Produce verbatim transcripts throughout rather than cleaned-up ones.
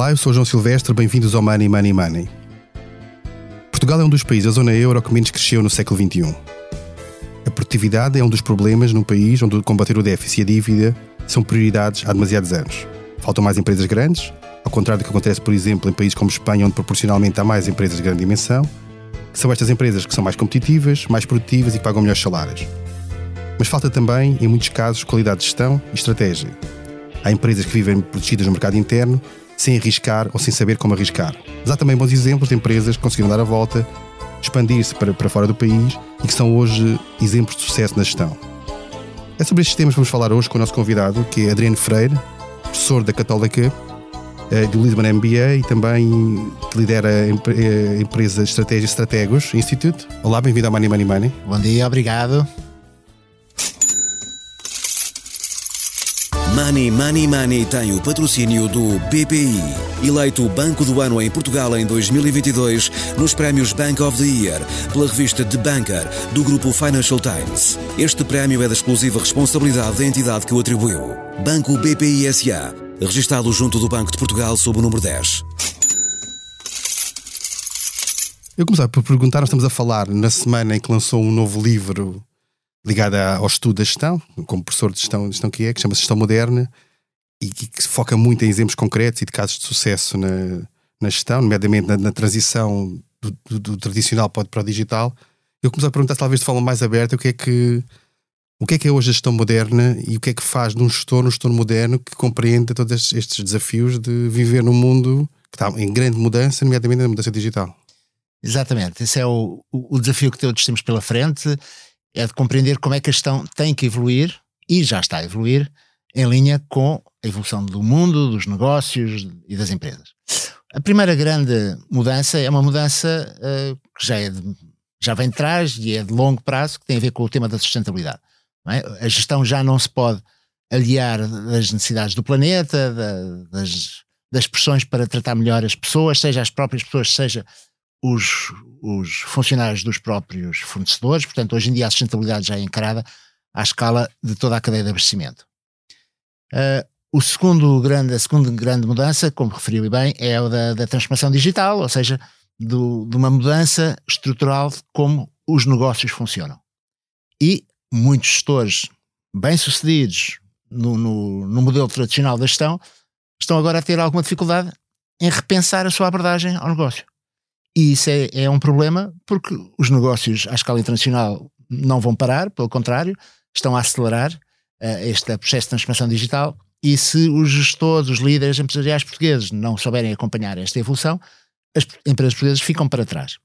Olá, eu sou João Silvestre, bem-vindos ao Money Money Money. Portugal é um dos países da zona euro que menos cresceu no século vinte e um. A produtividade é um dos problemas num país onde combater o déficit e a dívida são prioridades há demasiados anos. Faltam mais empresas grandes, ao contrário do que acontece, por exemplo, em países como Espanha, onde proporcionalmente há mais empresas de grande dimensão, que são estas empresas que são mais competitivas, mais produtivas e que pagam melhores salários. Mas falta também, em muitos casos, qualidade de gestão e estratégia. Há empresas que vivem protegidas no mercado interno, sem arriscar ou sem saber como arriscar. Mas há também bons exemplos de empresas que conseguiram dar a volta, expandir-se para, para fora do país e que são hoje exemplos de sucesso na gestão. É sobre estes temas que vamos falar hoje com o nosso convidado, que é Adriano Freire, professor da Católica, do Lisbon M B A e também que lidera a empresa Estratégia e Estratégos Instituto. Olá, bem-vindo ao Money Money Money. Bom dia, obrigado. Money Money Money tem o patrocínio do B P I, eleito Banco do Ano em Portugal em dois mil e vinte e dois nos prémios Bank of the Year pela revista The Banker do Grupo Financial Times. Este prémio é da exclusiva responsabilidade da entidade que o atribuiu. Banco B P I S A, registado junto do Banco de Portugal sob o número dez. Eu começava por perguntar, nós estamos a falar na semana em que lançou um novo livro ligado ao estudo da gestão, como professor de gestão, de gestão que é, que chama-se Gestão Moderna e que se foca muito em exemplos concretos e de casos de sucesso na, na gestão, nomeadamente na, na transição do, do, do tradicional para, para o digital. Eu comecei a perguntar talvez de forma mais aberta o que é que o que é que é hoje a gestão moderna e o que é que faz de um gestor, um gestor moderno que compreenda todos estes, estes desafios de viver num mundo que está em grande mudança, nomeadamente na mudança digital. Exatamente, esse é o, o desafio que todos temos pela frente. É de compreender como é que a gestão tem que evoluir, e já está a evoluir, em linha com a evolução do mundo, dos negócios e das empresas. A primeira grande mudança é uma mudança uh, que já, é de, já vem de trás e é de longo prazo, que tem a ver com o tema da sustentabilidade. Não é? A gestão já não se pode aliar das necessidades do planeta, da, das, das pressões para tratar melhor as pessoas, seja as próprias pessoas, seja Os, os funcionários dos próprios fornecedores. Portanto, hoje em dia a sustentabilidade já é encarada à escala de toda a cadeia de abastecimento. Uh, o segundo grande, a segunda grande mudança, como referiu bem, é a da, da transformação digital, ou seja, do, de uma mudança estrutural de como os negócios funcionam. E muitos gestores bem-sucedidos no, no, no modelo tradicional da gestão estão agora a ter alguma dificuldade em repensar a sua abordagem ao negócio. E isso é, é um problema porque os negócios à escala internacional não vão parar, pelo contrário, estão a acelerar uh, este processo de transformação digital e se os gestores, os líderes empresariais portugueses não souberem acompanhar esta evolução, as empresas portuguesas ficam para trás.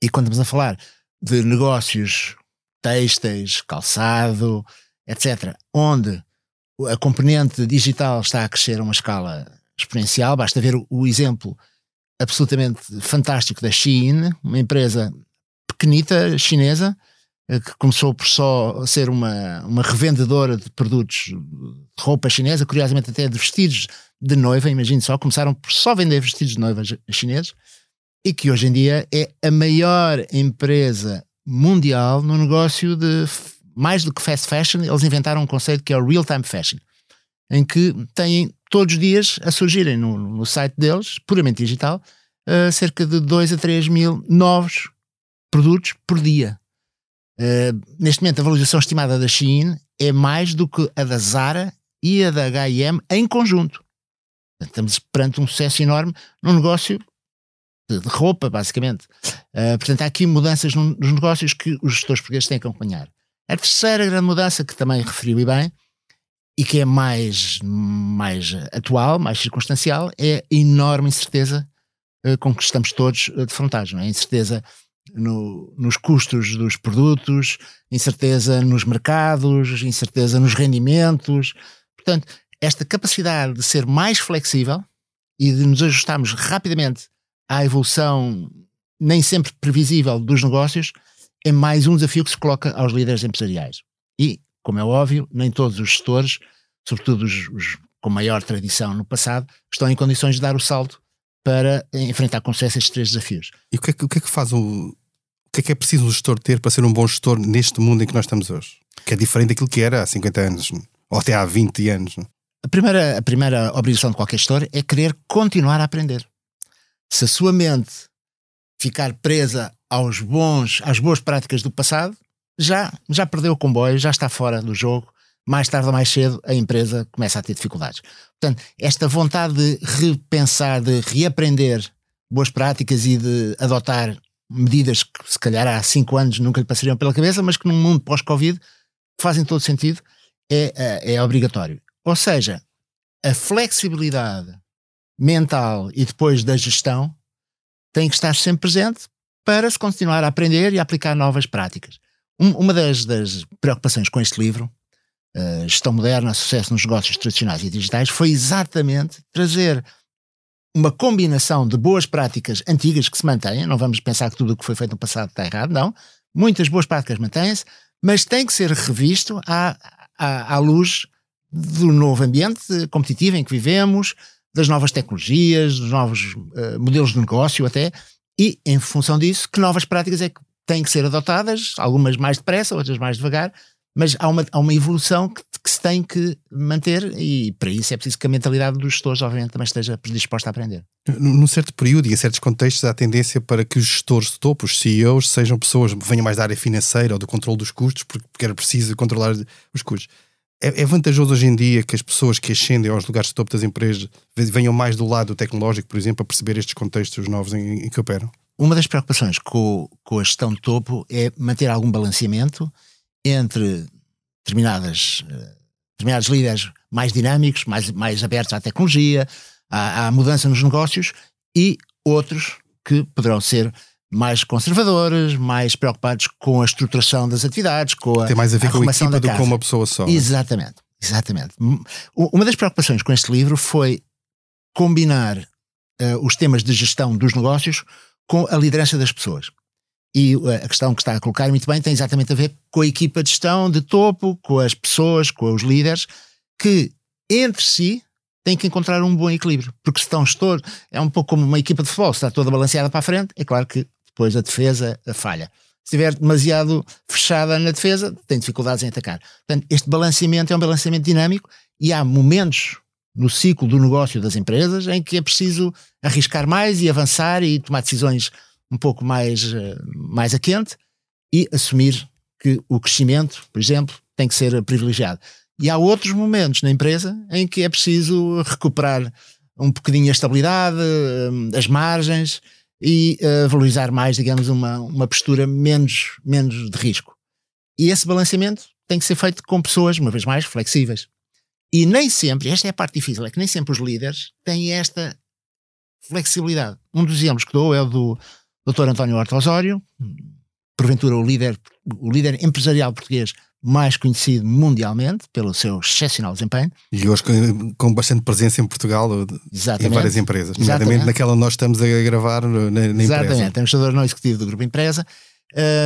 E quando estamos a falar de negócios têxteis, calçado, etcétera, onde a componente digital está a crescer a uma escala exponencial, basta ver o, o exemplo absolutamente fantástico da Shein, uma empresa pequenita chinesa, que começou por só ser uma, uma revendedora de produtos de roupa chinesa, curiosamente até de vestidos de noiva, imagine só, começaram por só vender vestidos de noiva chineses, e que hoje em dia é a maior empresa mundial no negócio de, mais do que fast fashion, eles inventaram um conceito que é o real-time fashion, em que têm todos os dias a surgirem no, no site deles, puramente digital, uh, cerca de dois a três mil novos produtos por dia. Uh, neste momento a valorização estimada da Shein é mais do que a da Zara e a da H e M em conjunto. Estamos perante um sucesso enorme num negócio de, de roupa, basicamente. Uh, portanto, há aqui mudanças no, nos negócios que os gestores portugueses têm que acompanhar. A terceira grande mudança, que também referiu e bem, e que é mais, mais atual, mais circunstancial, é a enorme incerteza uh, com que estamos todos uh, defrontados. Não é? Incerteza no, nos custos dos produtos, incerteza nos mercados, incerteza nos rendimentos. Portanto, esta capacidade de ser mais flexível e de nos ajustarmos rapidamente à evolução nem sempre previsível dos negócios é mais um desafio que se coloca aos líderes empresariais. E, como é óbvio, nem todos os gestores, sobretudo os, os com maior tradição no passado, estão em condições de dar o salto para enfrentar com sucesso estes três desafios. E o que é que, o que, é que faz um, o que é que é preciso um gestor ter para ser um bom gestor neste mundo em que nós estamos hoje? Que é diferente daquilo que era há cinquenta anos, ou até há vinte anos. Não? A primeira, a primeira obrigação de qualquer gestor é querer continuar a aprender. Se a sua mente ficar presa aos bons, às boas práticas do passado, já, já perdeu o comboio, já está fora do jogo. Mais tarde ou mais cedo a empresa começa a ter dificuldades. Portanto, esta vontade de repensar, de reaprender boas práticas e de adotar medidas que se calhar há cinco anos nunca lhe passariam pela cabeça, mas que num mundo pós-Covid fazem todo sentido, é, é obrigatório. Ou seja, a flexibilidade mental e depois da gestão tem que estar sempre presente para se continuar a aprender e a aplicar novas práticas. Um, uma das, das preocupações com este livro, uh, Gestão Moderna, Sucesso nos Negócios Tradicionais e Digitais, foi exatamente trazer uma combinação de boas práticas antigas que se mantêm. Não vamos pensar que tudo o que foi feito no passado está errado, não. Muitas boas práticas mantêm-se, mas tem que ser revisto à, à, à luz do novo ambiente competitivo em que vivemos, das novas tecnologias, dos novos uh, modelos de negócio até, e em função disso, que novas práticas é que têm que ser adotadas, algumas mais depressa, outras mais devagar, mas há uma, há uma evolução que, que se tem que manter, e para isso é preciso que a mentalidade dos gestores, obviamente, também esteja predisposta a aprender. Num certo período e em certos contextos há tendência para que os gestores de topo, os C E Os, sejam pessoas que venham mais da área financeira ou do controle dos custos, porque era preciso controlar os custos. É vantajoso hoje em dia que as pessoas que ascendem aos lugares de topo das empresas venham mais do lado tecnológico, por exemplo, a perceber estes contextos novos em, em que operam? Uma das preocupações com, com a gestão de topo é manter algum balanceamento entre determinadas, determinados líderes mais dinâmicos, mais, mais abertos à tecnologia, à, à mudança nos negócios, e outros que poderão ser mais conservadores, mais preocupados com a estruturação das atividades, com a, tem mais a ver a com a equipa do que com uma pessoa só. Exatamente, exatamente. Uma das preocupações com este livro foi combinar uh, os temas de gestão dos negócios com a liderança das pessoas. E uh, a questão que está a colocar muito bem tem exatamente a ver com a equipa de gestão de topo, com as pessoas, com os líderes, que entre si tem que encontrar um bom equilíbrio, porque se estão todos, é um pouco como uma equipa de futebol, se está toda balanceada para a frente, é claro que depois a defesa falha. Se estiver demasiado fechada na defesa, tem dificuldades em atacar. Portanto, este balanceamento é um balanceamento dinâmico, e há momentos no ciclo do negócio das empresas em que é preciso arriscar mais e avançar e tomar decisões um pouco mais, mais a quente, e assumir que o crescimento, por exemplo, tem que ser privilegiado. E há outros momentos na empresa em que é preciso recuperar um bocadinho a estabilidade, as margens, e uh, valorizar mais, digamos, uma, uma postura menos, menos de risco. E esse balanceamento tem que ser feito com pessoas, uma vez mais, flexíveis. E nem sempre, esta é a parte difícil, é que nem sempre os líderes têm esta flexibilidade. Um dos exemplos que dou é o do doutor António Horta Osório, porventura o líder, o líder empresarial português mais conhecido mundialmente pelo seu excepcional desempenho. E hoje com, com bastante presença em Portugal, em várias empresas, nomeadamente naquela onde nós estamos a gravar, na, na Exatamente. empresa. Exatamente, administrador não executivo do Grupo Empresa.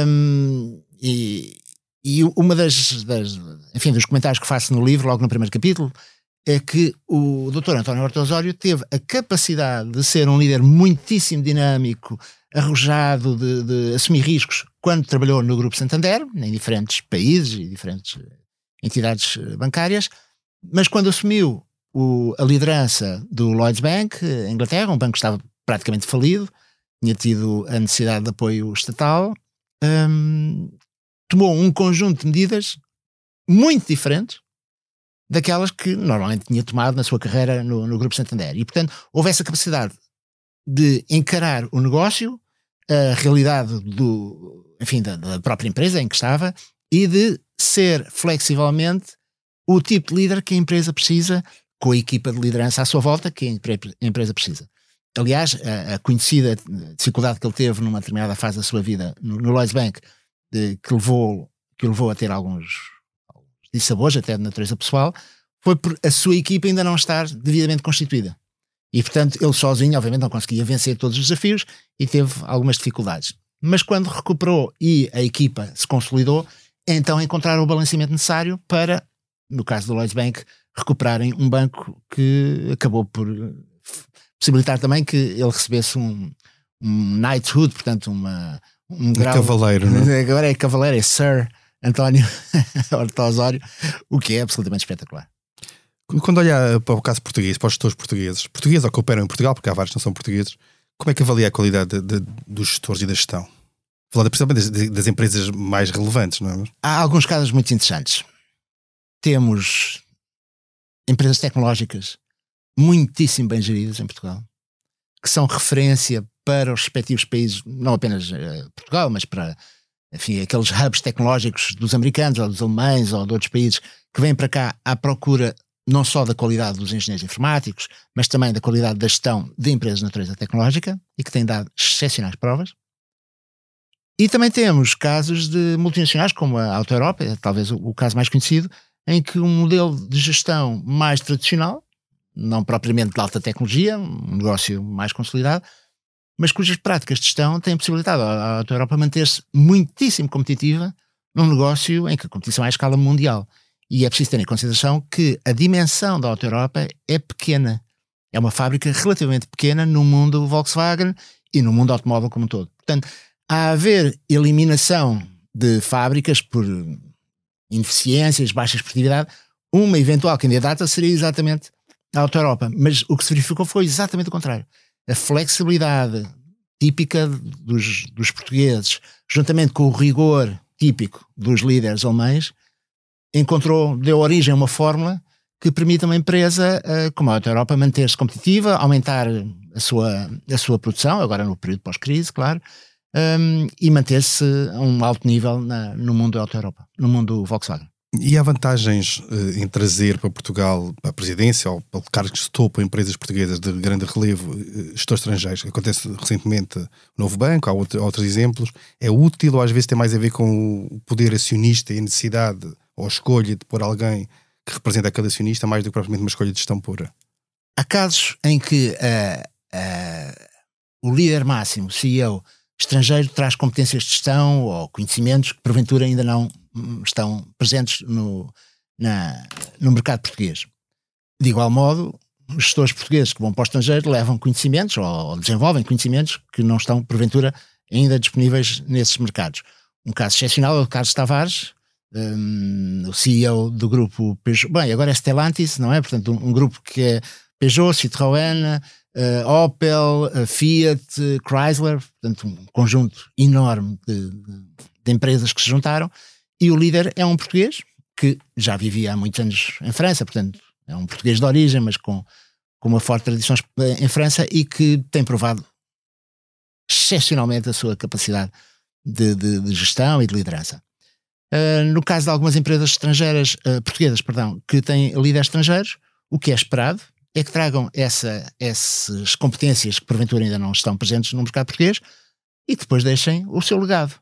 Um, e, e uma das, das, enfim, dos comentários que faço no livro, logo no primeiro capítulo, é que o doutor António Horta Osório teve a capacidade de ser um líder muitíssimo dinâmico, arrojado, de, de assumir riscos, quando trabalhou no Grupo Santander, em diferentes países e diferentes entidades bancárias, mas quando assumiu o, a liderança do Lloyds Bank, em Inglaterra, um banco que estava praticamente falido, tinha tido a necessidade de apoio estatal, hum, tomou um conjunto de medidas muito diferentes daquelas que normalmente tinha tomado na sua carreira no, no Grupo Santander. E, portanto, houve essa capacidade de encarar o negócio, a realidade do, enfim, da, da própria empresa em que estava, e de ser flexivelmente o tipo de líder que a empresa precisa, com a equipa de liderança à sua volta que a empresa precisa. Aliás, a, a conhecida dificuldade que ele teve numa determinada fase da sua vida no, no Lloyds Bank, de, que, levou, que o levou a ter alguns, alguns dissabores, até de natureza pessoal, foi por a sua equipa ainda não estar devidamente constituída. E, portanto, ele sozinho, obviamente, não conseguia vencer todos os desafios e teve algumas dificuldades. Mas quando recuperou e a equipa se consolidou, então encontraram o balanceamento necessário para, no caso do Lloyds Bank, recuperarem um banco que acabou por possibilitar também que ele recebesse um, um knighthood, portanto, uma, um grau... É cavaleiro, não é? Agora é cavaleiro, é Sir António Horta Osório, o que é absolutamente espetacular. Quando olha para o caso português, para os gestores portugueses, portugueses ou que operam em Portugal, porque há vários que não são portugueses, como é que avalia a qualidade de, de, dos gestores e da gestão? Falando principalmente das, das empresas mais relevantes, não é? Há alguns casos muito interessantes. Temos empresas tecnológicas muitíssimo bem geridas em Portugal, que são referência para os respectivos países, não apenas uh, Portugal, mas para, enfim, aqueles hubs tecnológicos dos americanos ou dos alemães ou de outros países que vêm para cá à procura não só da qualidade dos engenheiros informáticos, mas também da qualidade da gestão de empresas de natureza tecnológica e que têm dado excepcionais provas. E também temos casos de multinacionais como a Autoeuropa, é talvez o, o caso mais conhecido, em que um modelo de gestão mais tradicional, não propriamente de alta tecnologia, um negócio mais consolidado, mas cujas práticas de gestão têm possibilitado a Autoeuropa manter-se muitíssimo competitiva num negócio em que a competição é à escala mundial. E é preciso ter em consideração que a dimensão da Autoeuropa é pequena. É uma fábrica relativamente pequena no mundo Volkswagen e no mundo automóvel como um todo. Portanto, há a haver eliminação de fábricas por ineficiências, baixa produtividade. Uma eventual candidata seria exatamente a Autoeuropa. Mas o que se verificou foi exatamente o contrário. A flexibilidade típica dos, dos portugueses, juntamente com o rigor típico dos líderes alemães, encontrou, deu origem a uma fórmula que permite a uma empresa uh, como a Autoeuropa manter-se competitiva, aumentar a sua, a sua produção, agora no período pós-crise, claro, um, e manter-se a um alto nível na, no mundo da Autoeuropa, no mundo Volkswagen. E há vantagens uh, em trazer para Portugal, para a presidência ou para cargos de topo, empresas portuguesas de grande relevo, uh, gestores estrangeiros? Acontece recentemente o Novo Banco, há outro, outros exemplos. É útil ou às vezes tem mais a ver com o poder acionista e a necessidade ou a escolha de pôr alguém que representa aquele acionista mais do que propriamente uma escolha de gestão pura? Há casos em que uh, uh, o líder máximo, o C E O estrangeiro, traz competências de gestão ou conhecimentos que porventura ainda não estão presentes no, na, no mercado português. De igual modo, os gestores portugueses que vão para o estrangeiro levam conhecimentos ou, ou desenvolvem conhecimentos que não estão porventura ainda disponíveis nesses mercados. Um caso excepcional é o Carlos Tavares, Um, o C E O do grupo Peugeot, bem, agora é Stellantis, não é? Portanto, um, um grupo que é Peugeot, Citroën, uh, Opel, uh, Fiat, uh, Chrysler, portanto um conjunto enorme de, de, de empresas que se juntaram, e o líder é um português que já vivia há muitos anos em França, portanto é um português de origem, mas com, com uma forte tradição em França e que tem provado excepcionalmente a sua capacidade de, de, de gestão e de liderança. Uh, no caso de algumas empresas estrangeiras, uh, portuguesas, perdão, que têm líderes estrangeiros, o que é esperado é que tragam essa, essas competências que porventura ainda não estão presentes no mercado português e que depois deixem o seu legado.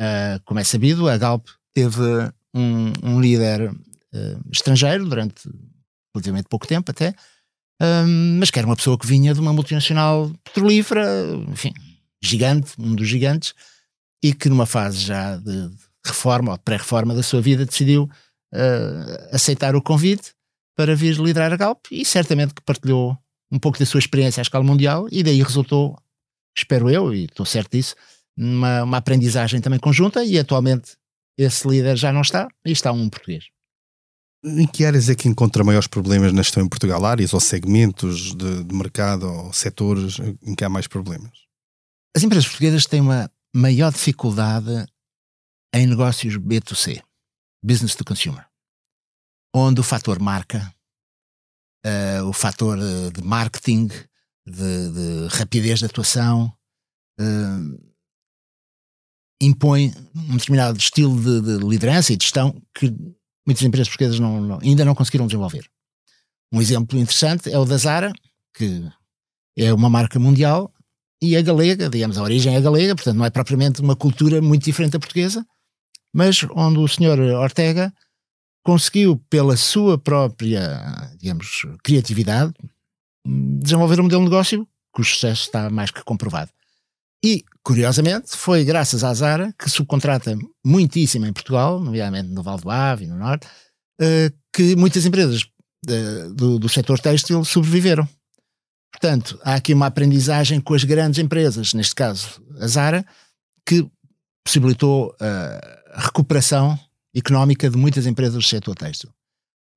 Uh, como é sabido, a Galp teve um, um líder uh, estrangeiro durante relativamente pouco tempo até, uh, mas que era uma pessoa que vinha de uma multinacional petrolífera, enfim, gigante, um dos gigantes, e que numa fase já de, de reforma ou pré-reforma da sua vida decidiu uh, aceitar o convite para vir liderar a Galp e certamente que partilhou um pouco da sua experiência à escala mundial e daí resultou, espero eu, e estou certo disso, uma, uma aprendizagem também conjunta e atualmente esse líder já não está e está um português. Em que áreas é que encontra maiores problemas na gestão em Portugal? Áreas ou segmentos de, de mercado ou setores em que há mais problemas? As empresas portuguesas têm uma maior dificuldade em negócios B dois C, Business to Consumer, onde o fator marca, uh, o fator uh, de marketing, de, de rapidez de atuação, uh, impõe um determinado estilo de, de liderança e de gestão que muitas empresas portuguesas não, não, ainda não conseguiram desenvolver. Um exemplo interessante é o da Zara, que é uma marca mundial e é galega, digamos, a origem é galega, portanto não é propriamente uma cultura muito diferente da portuguesa, mas onde o senhor Ortega conseguiu, pela sua própria, digamos, criatividade, desenvolver um modelo de negócio cujo sucesso está mais que comprovado. E, curiosamente, foi graças à Zara, que subcontrata muitíssimo em Portugal, nomeadamente no Val do Ave e no Norte, que muitas empresas do, do setor têxtil sobreviveram. Portanto, há aqui uma aprendizagem com as grandes empresas, neste caso a Zara, que possibilitou uh, a recuperação económica de muitas empresas do setor têxtil.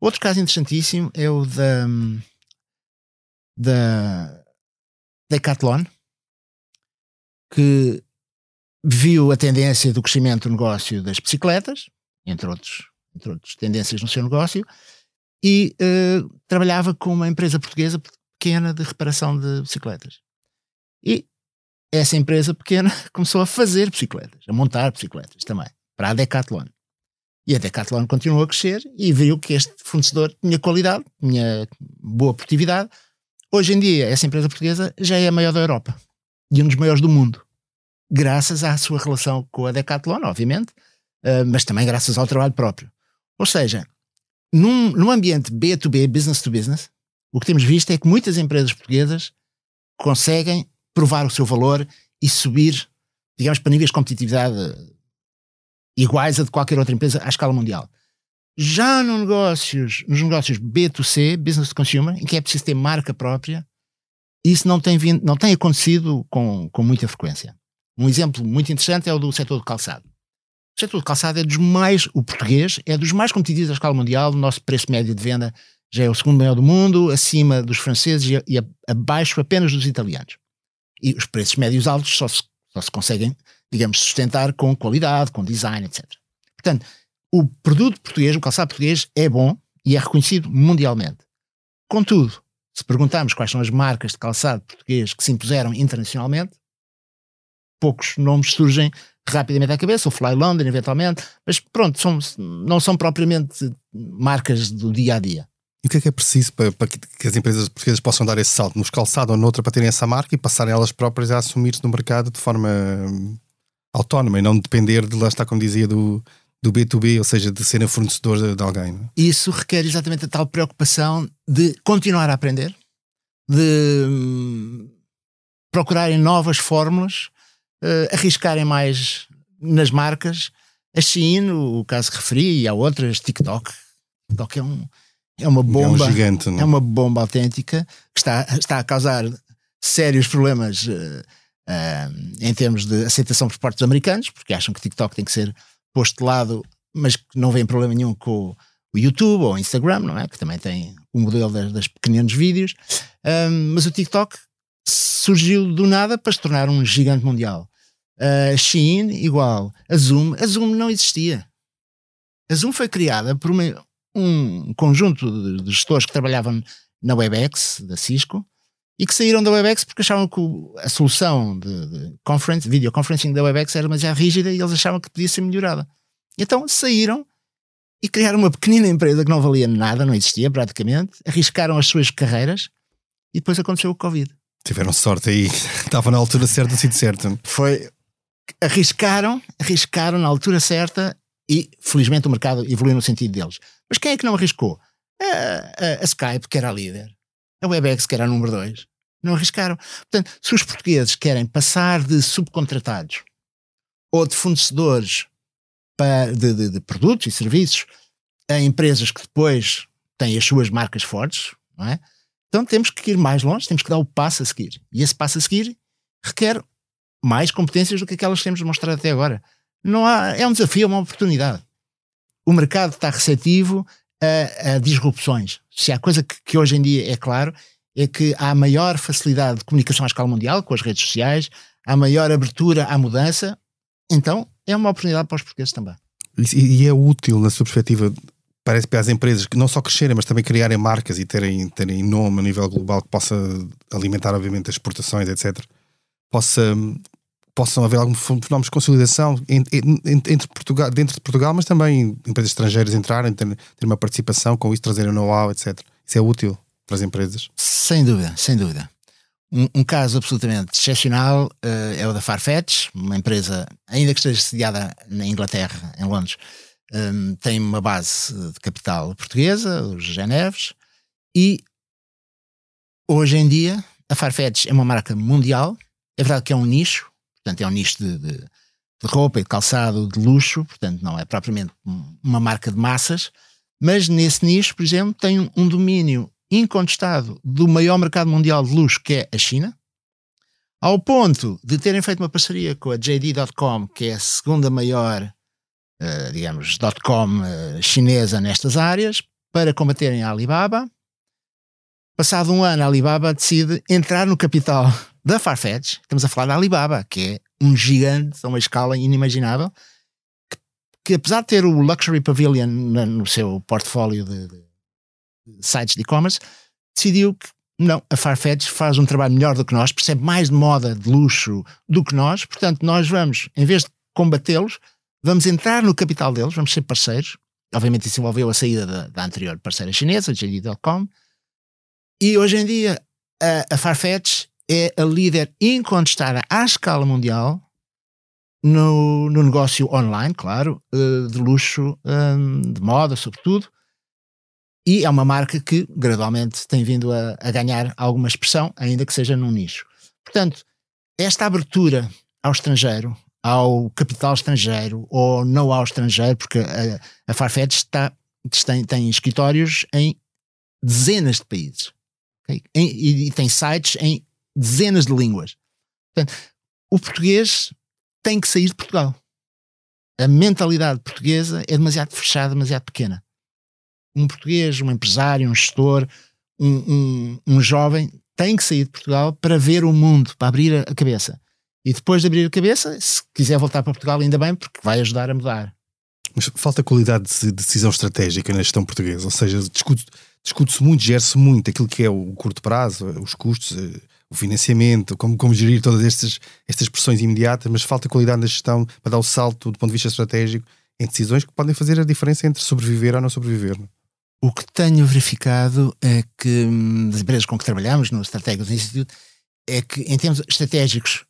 Outro caso interessantíssimo é o da, da Decathlon, que viu a tendência do crescimento do negócio das bicicletas, entre outros, entre outras tendências no seu negócio, e uh, trabalhava com uma empresa portuguesa pequena de reparação de bicicletas. E essa empresa pequena começou a fazer bicicletas, a montar bicicletas também, para a Decathlon. E a Decathlon continuou a crescer e viu que este fornecedor tinha qualidade, tinha boa produtividade. Hoje em dia, essa empresa portuguesa já é a maior da Europa e um dos maiores do mundo, graças à sua relação com a Decathlon, obviamente, mas também graças ao trabalho próprio. Ou seja, num, num ambiente B dois B, business to business, o que temos visto é que muitas empresas portuguesas conseguem provar o seu valor e subir, digamos, para níveis de competitividade iguais a de qualquer outra empresa à escala mundial. Já no negócios, nos negócios B dois C, business to consumer, em que é preciso ter marca própria, isso não tem, vindo, não tem acontecido com, com muita frequência. Um exemplo muito interessante é o do setor do calçado. O setor do calçado é dos mais, o português, é dos mais competitivos à escala mundial. O nosso preço médio de venda já é o segundo maior do mundo, acima dos franceses e, e abaixo apenas dos italianos. E os preços médios altos só se, só se conseguem, digamos, sustentar com qualidade, com design, etcétera. Portanto, o produto português, o calçado português é bom e é reconhecido mundialmente. Contudo, se perguntarmos quais são as marcas de calçado português que se impuseram internacionalmente, poucos nomes surgem rapidamente à cabeça, o Fly London eventualmente, mas pronto, são, não são propriamente marcas do dia a dia. E o que é que é preciso para, para que as empresas portuguesas possam dar esse salto nos calçados ou noutra para terem essa marca e passarem elas próprias a assumir-se no mercado de forma autónoma e não depender de lá está, como dizia, do, do B dois B, ou seja, de serem fornecedores de, de alguém, não é? Isso requer exatamente a tal preocupação de continuar a aprender, de procurarem novas fórmulas, Uh, arriscarem mais nas marcas. A Shein, o, o caso que referi, e há outras, TikTok. TikTok é, um, é uma bomba, é um gigante, não? É uma bomba autêntica que está, está a causar sérios problemas uh, uh, em termos de aceitação por parte dos americanos, porque acham que TikTok tem que ser posto de lado, mas que não vem problema nenhum com o YouTube ou o Instagram, não é? Que também tem o modelo das, das pequenos vídeos. Uh, mas o TikTok surgiu do nada para se tornar um gigante mundial. A uh, Shein, igual. A Zoom, a Zoom não existia. A Zoom foi criada por uma, um conjunto de, de gestores que trabalhavam na Webex, da Cisco, e que saíram da Webex porque achavam que a solução de, de conference, video conferencing da Webex era demasiado rígida e eles achavam que podia ser melhorada. Então saíram e criaram uma pequenina empresa que não valia nada, não existia praticamente, arriscaram as suas carreiras e depois aconteceu o Covid. Tiveram sorte aí, estavam na altura certa, no sítio certo. Foi, arriscaram, arriscaram na altura certa e felizmente o mercado evoluiu no sentido deles. Mas quem é que não arriscou? A, a, a Skype, que era a líder, a Webex, que era a número dois, não arriscaram. Portanto, se os portugueses querem passar de subcontratados ou de fornecedores para, de, de, de produtos e serviços a empresas que depois têm as suas marcas fortes, não é? Então temos que ir mais longe, temos que dar o passo a seguir. E esse passo a seguir requer mais competências do que aquelas que temos demonstrado até agora. Não há, é um desafio, é uma oportunidade. O mercado está receptivo a, a disrupções. Se há coisa que, que hoje em dia é claro, é que há maior facilidade de comunicação à escala mundial, com as redes sociais, há maior abertura à mudança. Então é uma oportunidade para os portugueses também. E, e é útil na sua perspectiva... Parece para as empresas que não só crescerem, mas também criarem marcas e terem, terem nome a nível global que possa alimentar, obviamente, as exportações, etcétera. Possa, possam haver algum fenómeno de consolidação entre, entre Portugal, dentro de Portugal, mas também empresas estrangeiras entrarem, terem ter uma participação, com isso trazerem know-how, etcétera. Isso é útil para as empresas? Sem dúvida, sem dúvida. Um, um caso absolutamente excepcional uh, é o da Farfetch, uma empresa, ainda que esteja sediada na Inglaterra, em Londres, Um, tem uma base de capital portuguesa, os Geneves, e hoje em dia a Farfetch é uma marca mundial. É verdade que é um nicho, portanto é um nicho de, de, de roupa e de calçado, de luxo, portanto não é propriamente uma marca de massas, mas nesse nicho, por exemplo, tem um, um domínio incontestado do maior mercado mundial de luxo, que é a China, ao ponto de terem feito uma parceria com a J D ponto com, que é a segunda maior Uh, digamos, dot com uh, chinesa nestas áreas, para combaterem a Alibaba. Passado um ano, a Alibaba decide entrar no capital da Farfetch. Estamos a falar da Alibaba, que é um gigante a uma escala inimaginável, que, que apesar de ter o Luxury Pavilion na, no seu portfólio de, de sites de e-commerce, decidiu que não, a Farfetch faz um trabalho melhor do que nós, percebe mais de moda, de luxo do que nós, portanto nós vamos, em vez de combatê-los, vamos entrar no capital deles, vamos ser parceiros. Obviamente isso envolveu a saída da, da anterior parceira chinesa, J D ponto com, e hoje em dia a, a Farfetch é a líder incontestada à escala mundial no, no negócio online, claro, de luxo, de moda sobretudo, e é uma marca que gradualmente tem vindo a, a ganhar alguma expressão, ainda que seja num nicho. Portanto, esta abertura ao estrangeiro, ao capital estrangeiro, ou não ao estrangeiro, porque a, a Farfetch está, tem, tem escritórios em dezenas de países, okay? e, e tem sites em dezenas de línguas. Portanto, o português tem que sair de Portugal. A mentalidade portuguesa é demasiado fechada, demasiado pequena. Um português, um empresário, um gestor, um, um, um jovem tem que sair de Portugal para ver o mundo, para abrir a cabeça. E depois de abrir a cabeça, se quiser voltar para Portugal, ainda bem, porque vai ajudar a mudar. Mas falta qualidade de decisão estratégica na gestão portuguesa, ou seja, discute, discute-se muito, gera-se muito aquilo que é o curto prazo, os custos, o financiamento, como, como gerir todas estas, estas pressões imediatas, mas falta qualidade na gestão para dar o salto do ponto de vista estratégico em decisões que podem fazer a diferença entre sobreviver ou não sobreviver. O que tenho verificado é que, das empresas com que trabalhamos no Estratégos Instituto, é que em termos estratégicos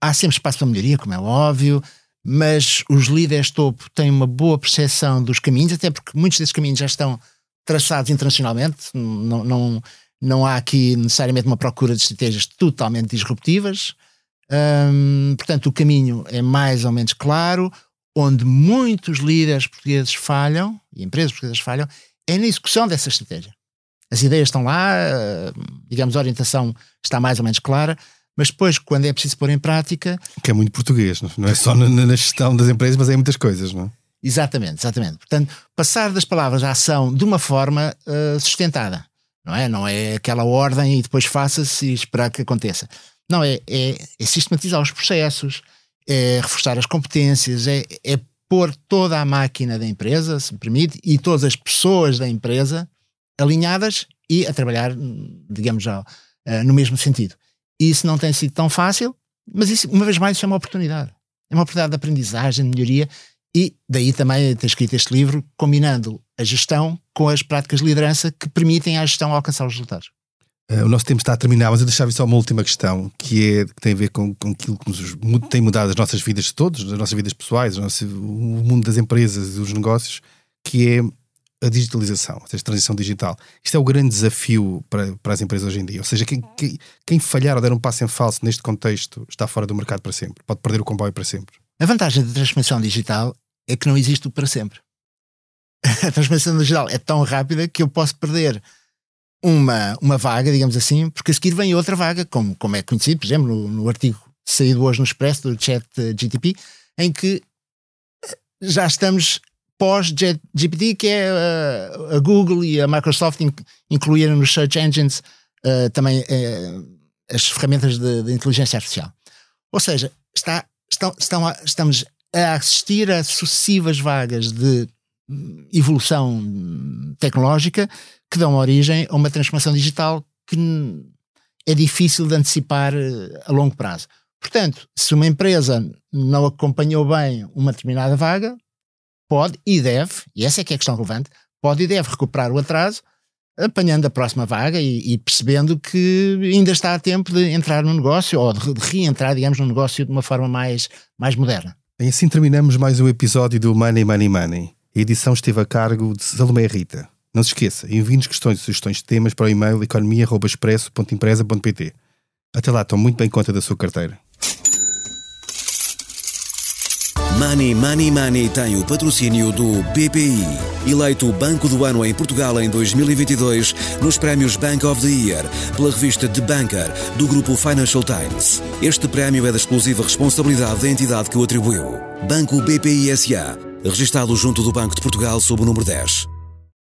há sempre espaço para melhoria, como é óbvio, mas os líderes topo têm uma boa percepção dos caminhos, até porque muitos desses caminhos já estão traçados internacionalmente, não, não, não há aqui necessariamente uma procura de estratégias totalmente disruptivas, hum, portanto o caminho é mais ou menos claro. Onde muitos líderes portugueses falham, e empresas portuguesas falham, é na execução dessa estratégia. As ideias estão lá, digamos, a orientação está mais ou menos clara, mas depois, quando é preciso pôr em prática... Que é muito português, não é só na gestão das empresas, mas é em muitas coisas, não é? Exatamente, exatamente. Portanto, passar das palavras à ação de uma forma uh, sustentada, não é? Não é aquela ordem e depois faça-se e esperar que aconteça. Não, é, é, é sistematizar os processos, é reforçar as competências, é, é pôr toda a máquina da empresa, se me permite, e todas as pessoas da empresa alinhadas e a trabalhar, digamos, no mesmo sentido. Isso não tem sido tão fácil, mas isso, uma vez mais, isso é uma oportunidade. É uma oportunidade de aprendizagem, de melhoria, e daí também ter escrito este livro, combinando a gestão com as práticas de liderança que permitem à gestão alcançar os resultados. O nosso tempo está a terminar, mas eu deixava só uma última questão, que, é, que tem a ver com, com aquilo que nos, tem mudado as nossas vidas de todos, as nossas vidas pessoais, o, nosso, o mundo das empresas e dos negócios, que é a digitalização, ou seja, a transição digital. Isto é o grande desafio para, para as empresas hoje em dia. Ou seja, quem, quem, quem falhar ou der um passo em falso neste contexto está fora do mercado para sempre, pode perder o comboio para sempre. A vantagem da transformação digital é que não existe o para sempre. A transformação digital é tão rápida que eu posso perder... Uma, uma vaga, digamos assim, porque a seguir vem outra vaga, como, como é conhecido, por exemplo, no, no artigo saído hoje no Expresso do Chat G T P, em que já estamos pós-G P T, que é uh, a Google e a Microsoft in, incluíram nos search engines uh, também uh, as ferramentas de, de inteligência artificial. Ou seja, está, estão, estão a, estamos a assistir a sucessivas vagas de evolução tecnológica que dão origem a uma transformação digital que é difícil de antecipar a longo prazo. Portanto, se uma empresa não acompanhou bem uma determinada vaga, pode e deve, e essa é que é a questão relevante, pode e deve recuperar o atraso, apanhando a próxima vaga e, e percebendo que ainda está a tempo de entrar no negócio, ou de, de reentrar, digamos, no negócio de uma forma mais, mais moderna. E assim terminamos mais um episódio do Money, Money, Money. A edição esteve a cargo de Salomé Rita. Não se esqueça, enviem-nos questões e sugestões de temas para o e-mail economia arroba expresso ponto empresa ponto pt. Até lá, tome muito bem conta da sua carteira. Money Money Money tem o patrocínio do B P I, eleito Banco do Ano em Portugal em dois mil e vinte e dois nos prémios Bank of the Year pela revista The Banker do grupo Financial Times. Este prémio é da exclusiva responsabilidade da entidade que o atribuiu. Banco B P I S A, registado junto do Banco de Portugal sob o número dez.